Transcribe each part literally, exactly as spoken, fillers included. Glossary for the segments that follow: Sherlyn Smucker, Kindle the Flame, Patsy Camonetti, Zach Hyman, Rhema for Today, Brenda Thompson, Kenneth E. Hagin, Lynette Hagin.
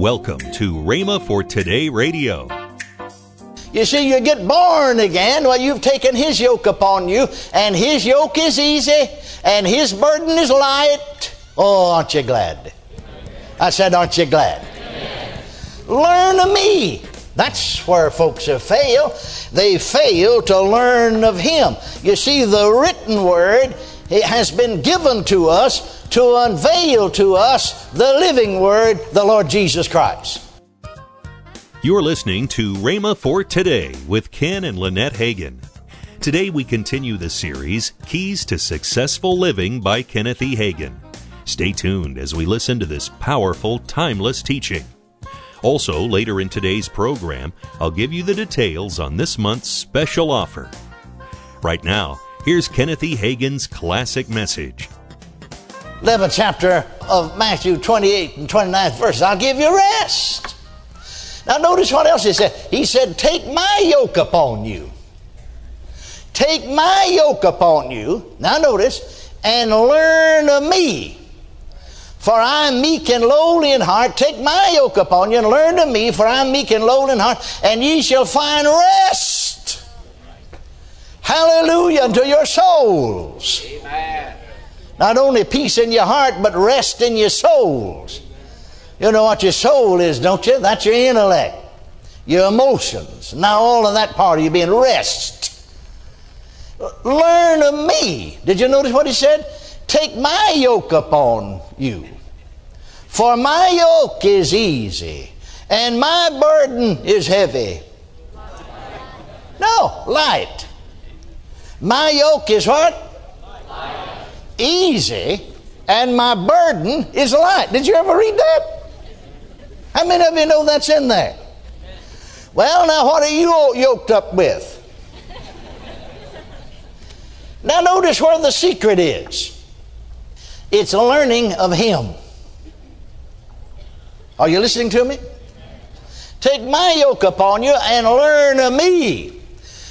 Welcome to Rhema for Today Radio. You see, you get born again. Well, you've taken His yoke upon you, and His yoke is easy, and His burden is light. Oh, aren't you glad? I said, aren't you glad? Learn of me. That's where folks have failed. They fail to learn of Him. You see, the written word, it has been given to us to unveil to us the living word, the Lord Jesus Christ. You're listening to Rhema for Today with Ken and Lynette Hagin. Today we continue the series, Keys to Successful Living by Kenneth E. Hagin. Stay tuned as we listen to this powerful, timeless teaching. Also, later in today's program, I'll give you the details on this month's special offer. Right now, here's Kenneth E. Hagin's classic message. eleventh chapter of Matthew twenty-eight and twenty-nine verses. I'll give you rest. Now notice what else he said. He said, take my yoke upon you. Take my yoke upon you. Now notice, and learn of me. For I am meek and lowly in heart. Take my yoke upon you and learn of me, for I am meek and lowly in heart, and ye shall find rest. Hallelujah unto your souls. Amen. Not only peace in your heart, but rest in your souls. You know what your soul is, don't you? That's your intellect, your emotions. Now all of that part of you being rest. Learn of me. Did you notice what he said? Take my yoke upon you. For my yoke is easy, and my burden is heavy. No, light. My yoke is what? Light. Easy, and my burden is light. Did you ever read that? How many of you know that's in there? Well, now what are you yoked up with? Now notice where the secret is. It's learning of Him. Are you listening to me? Take my yoke upon you and learn of me.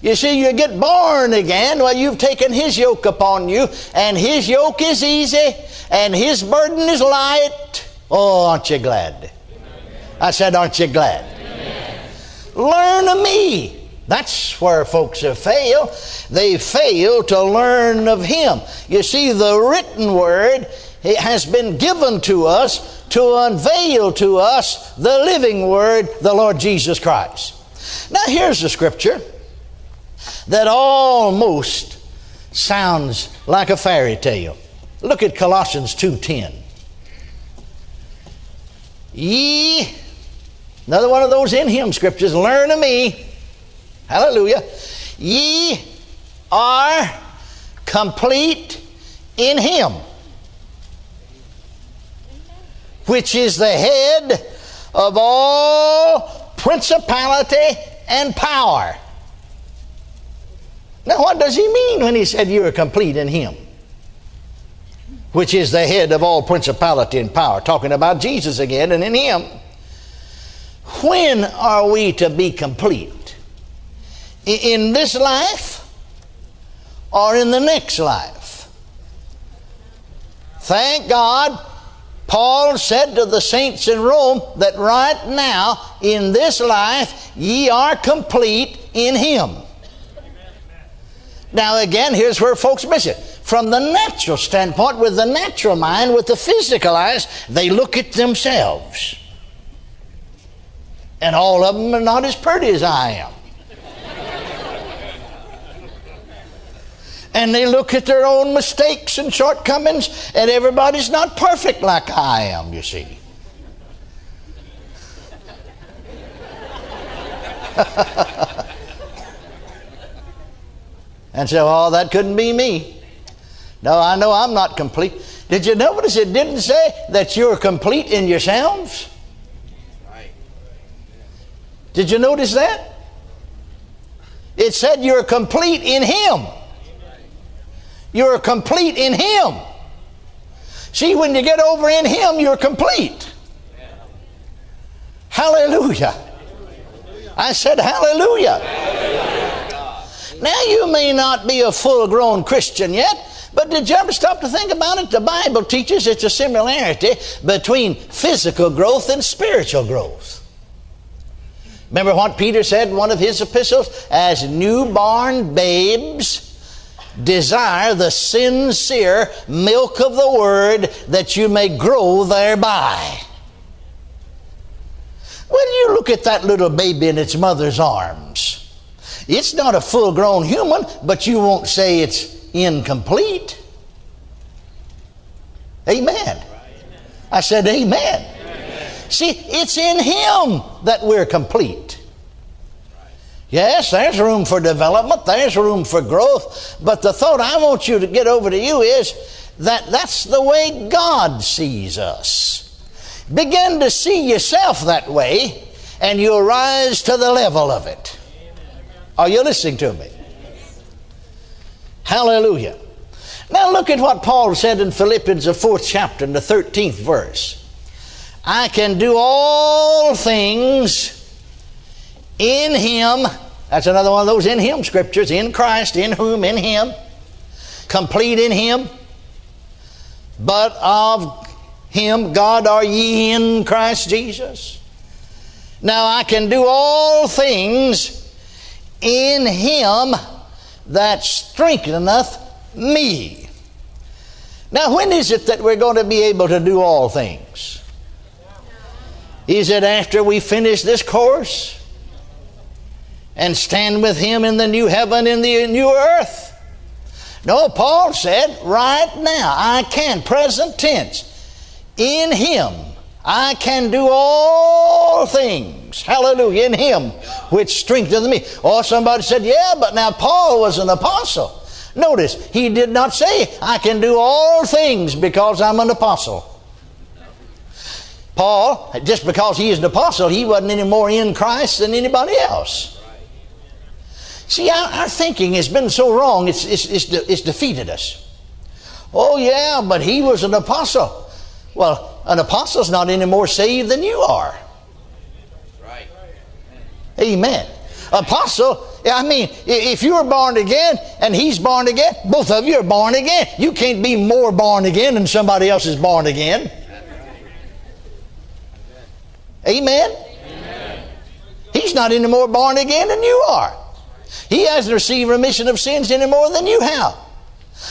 You see, you get born again. Well, you've taken His yoke upon you, and His yoke is easy, and His burden is light. Oh, aren't you glad? I said, aren't you glad? Amen. Learn of me. That's where folks have failed. They fail to learn of Him. You see, the written word, it has been given to us to unveil to us the living word, the Lord Jesus Christ. Now, here's the scripture that almost sounds like a fairy tale. Look at Colossians two ten. Ye, another one of those in Him scriptures, learn of me. Hallelujah. Ye are complete in Him, which is the head of all principality and power. Now, what does he mean when he said you are complete in Him, which is the head of all principality and power? Talking about Jesus again, and in Him. When are we to be complete? In this life or in the next life? Thank God, Paul said to the saints in Rome that right now, in this life, ye are complete in Him. Amen. Now again, here's where folks miss it. From the natural standpoint, with the natural mind, with the physical eyes, they look at themselves. And all of them are not as pretty as I am. And they look at their own mistakes and shortcomings, and everybody's not perfect like I am, you see. And so, oh, that couldn't be me. No, I know I'm not complete. Did you notice it didn't say that you're complete in yourselves? Did you notice that? It said you're complete in Him. You're complete in Him. See, when you get over in Him, you're complete. Hallelujah. I said hallelujah. Now, you may not be a full-grown Christian yet, But did you ever stop to think about it? The Bible teaches it's a similarity between physical growth and spiritual growth. Remember what Peter said in one of his epistles? As newborn babes, desire the sincere milk of the Word that you may grow thereby. When you look at that little baby in its mother's arms, it's not a full-grown human, but you won't say it's incomplete. Amen. I said amen. Amen. See, it's in Him that we're complete. Yes, there's room for development. There's room for growth. But the thought I want you to get over to you is that that's the way God sees us. Begin to see yourself that way, and you'll rise to the level of it. Are you listening to me? Hallelujah. Now look at what Paul said in Philippians, the fourth chapter, in the thirteenth verse. I can do all things in Him. That's another one of those in Him scriptures. In Christ, in whom, in Him. Complete in Him. But of Him, God, are ye in Christ Jesus? Now I can do all things in Him that strengtheneth me. Now, when is it that we're going to be able to do all things? Is it after we finish this course and stand with Him in the new heaven and the new earth? No, Paul said, right now, I can, present tense, in Him, I can do all things. Hallelujah, in Him which strengtheneth me. Or somebody said, yeah, but now Paul was an apostle. Notice, he did not say, I can do all things because I'm an apostle. Paul, just because he is an apostle, he wasn't any more in Christ than anybody else. See, our, our thinking has been so wrong, it's, it's, it's, de- it's defeated us. Oh, yeah, but he was an apostle. Well, an apostle's not any more saved than you are. Amen. Apostle, I mean, if you are born again and he's born again, both of you are born again. You can't be more born again than somebody else is born again. Amen. Amen. He's not any more born again than you are. He hasn't received remission of sins any more than you have.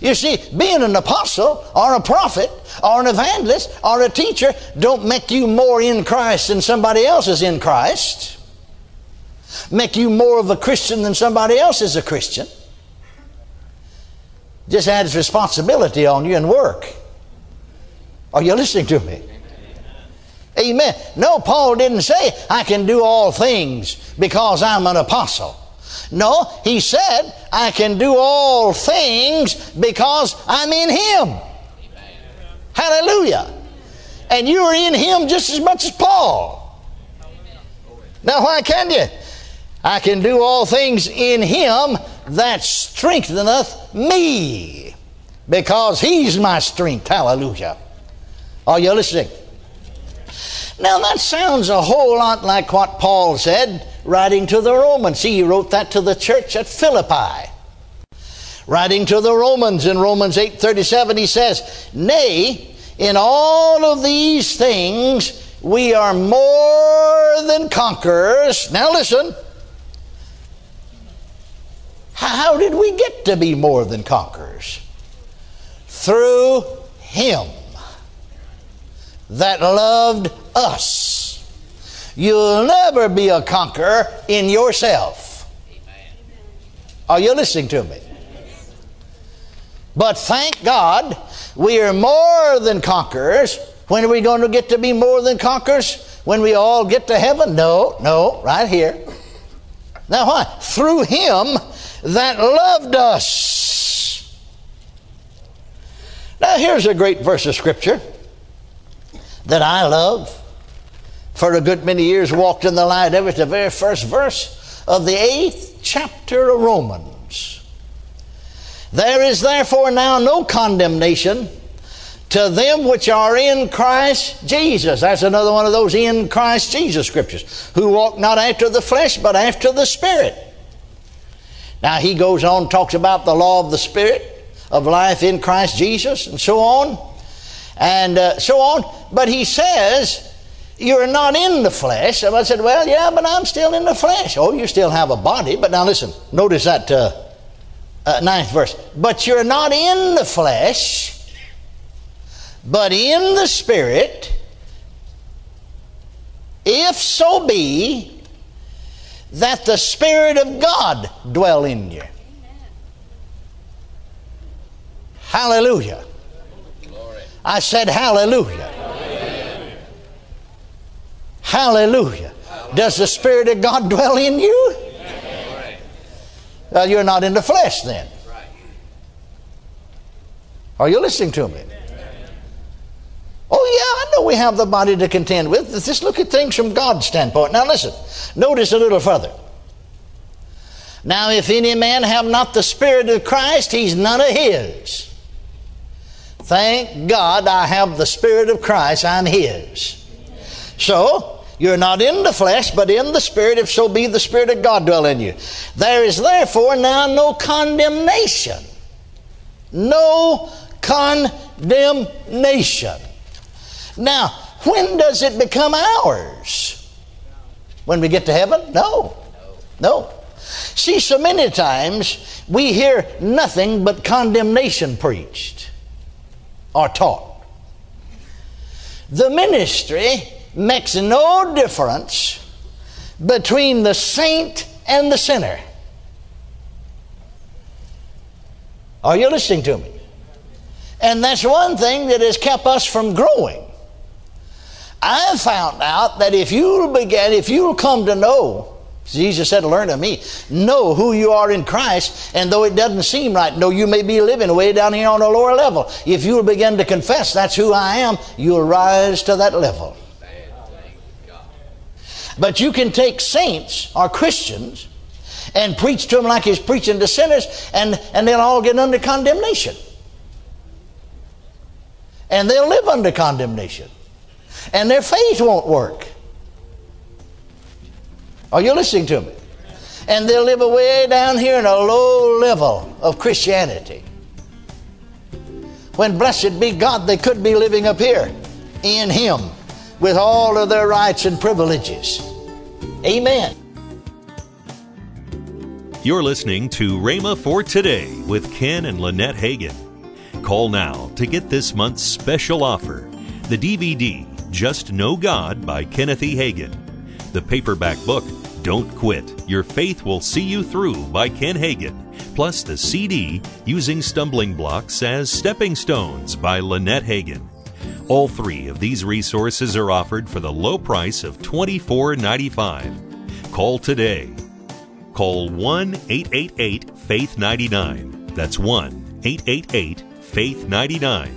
You see, being an apostle or a prophet or an evangelist or a teacher don't make you more in Christ than somebody else is in Christ. Make you more of a Christian than somebody else is a Christian. Just adds responsibility on you and work. Are you listening to me? Amen. No, Paul didn't say, I can do all things because I'm an apostle. No, he said, I can do all things because I'm in Him. Hallelujah. And you are in Him just as much as Paul. Now, why can you? I can do all things in Him that strengtheneth me, because He's my strength. Hallelujah. Are you listening? Now that sounds a whole lot like what Paul said writing to the Romans. See, he wrote that to the church at Philippi. Writing to the Romans in Romans eight thirty-seven, he says, Nay, in all of these things we are more than conquerors. Now listen. How did we get to be more than conquerors? Through Him that loved us. You'll never be a conqueror in yourself. Are you listening to me? But thank God we are more than conquerors. When are we going to get to be more than conquerors? When we all get to heaven? No, no, right here. Now why? Through Him that loved us. Now here's a great verse of Scripture that I love. For a good many years walked in the light of it. The very first verse of the eighth chapter of Romans. There is therefore now no condemnation to them which are in Christ Jesus. That's another one of those in Christ Jesus scriptures. Who walk not after the flesh, but after the Spirit. Now he goes on, talks about the law of the Spirit, of life in Christ Jesus, and so on, and uh, so on. But he says, you're not in the flesh. Somebody said, well, yeah, but I'm still in the flesh. Oh, you still have a body. But now listen, notice that uh, uh, ninth verse. But you're not in the flesh, but in the Spirit, if so be that the Spirit of God dwell in you. Hallelujah. Glory. I said hallelujah. Amen. Hallelujah. Does the Spirit of God dwell in you? Amen. Well, you're not in the flesh then. Are you listening to me? Oh, yeah, I know we have the body to contend with. Just look at things from God's standpoint. Now listen, notice a little further. Now, if any man have not the Spirit of Christ, he's none of his. Thank God I have the Spirit of Christ, I'm his. So, you're not in the flesh, but in the Spirit, if so be the Spirit of God dwell in you. There is therefore now no condemnation. No condemnation. Now, when does it become ours? When we get to heaven? No. No. See, so many times we hear nothing but condemnation preached or taught. The ministry makes no difference between the saint and the sinner. Are you listening to me? And that's one thing that has kept us from growing. I found out that if you'll begin, if you'll come to know, Jesus said, learn of me, know who you are in Christ, and though it doesn't seem right, though you may be living way down here on a lower level, if you'll begin to confess that's who I am, you'll rise to that level. But you can take saints or Christians and preach to them like he's preaching to sinners, and, and they'll all get under condemnation. And they'll live under condemnation. And their faith won't work. Are you listening to me? And they'll live away down here in a low level of Christianity. When blessed be God, they could be living up here in Him with all of their rights and privileges. Amen. You're listening to Rhema for Today with Ken and Lynette Hagin. Call now to get this month's special offer, the D V D, Just Know God by Kenneth E. Hagin. The paperback book, Don't Quit, Your Faith Will See You Through by Ken Hagin. Plus the C D, Using Stumbling Blocks as Stepping Stones by Lynette Hagin. All three of these resources are offered for the low price of twenty-four dollars and ninety-five cents. Call today. Call one eight eight eight, faith nine nine. That's one eight eight eight, faith nine nine.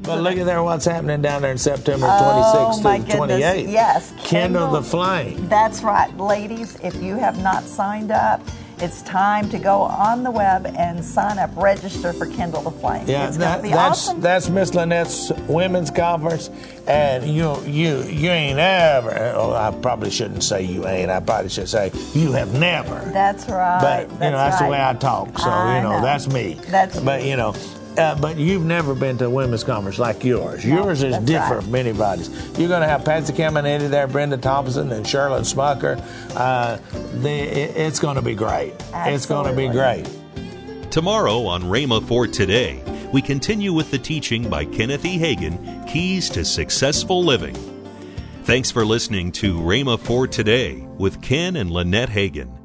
But well, look at there what's happening down there in September twenty-sixth to the twenty-eighth. Yes. Kindle, Kindle the Flame. That's right. Ladies, if you have not signed up, it's time to go on the web and sign up, register for Kindle the Flame. Yeah, it's that, gonna be that's awesome. That's Miss Lynette's women's conference, and you you you ain't ever oh, I probably shouldn't say you ain't, I probably should say you have never. That's right. But you that's know, that's right. The way I talk, so I you know, know, that's me. That's but you know Uh, but you've never been to a women's conference like yours. No, yours is different right. from anybody's. You're going to have Patsy Camonetti there, Brenda Thompson, and Sherlyn Smucker. Uh, the, it's going to be great. Absolutely. It's going to be great. Tomorrow on Rhema for Today, we continue with the teaching by Kenneth E. Hagin, Keys to Successful Living. Thanks for listening to Rhema for Today with Ken and Lynette Hagin.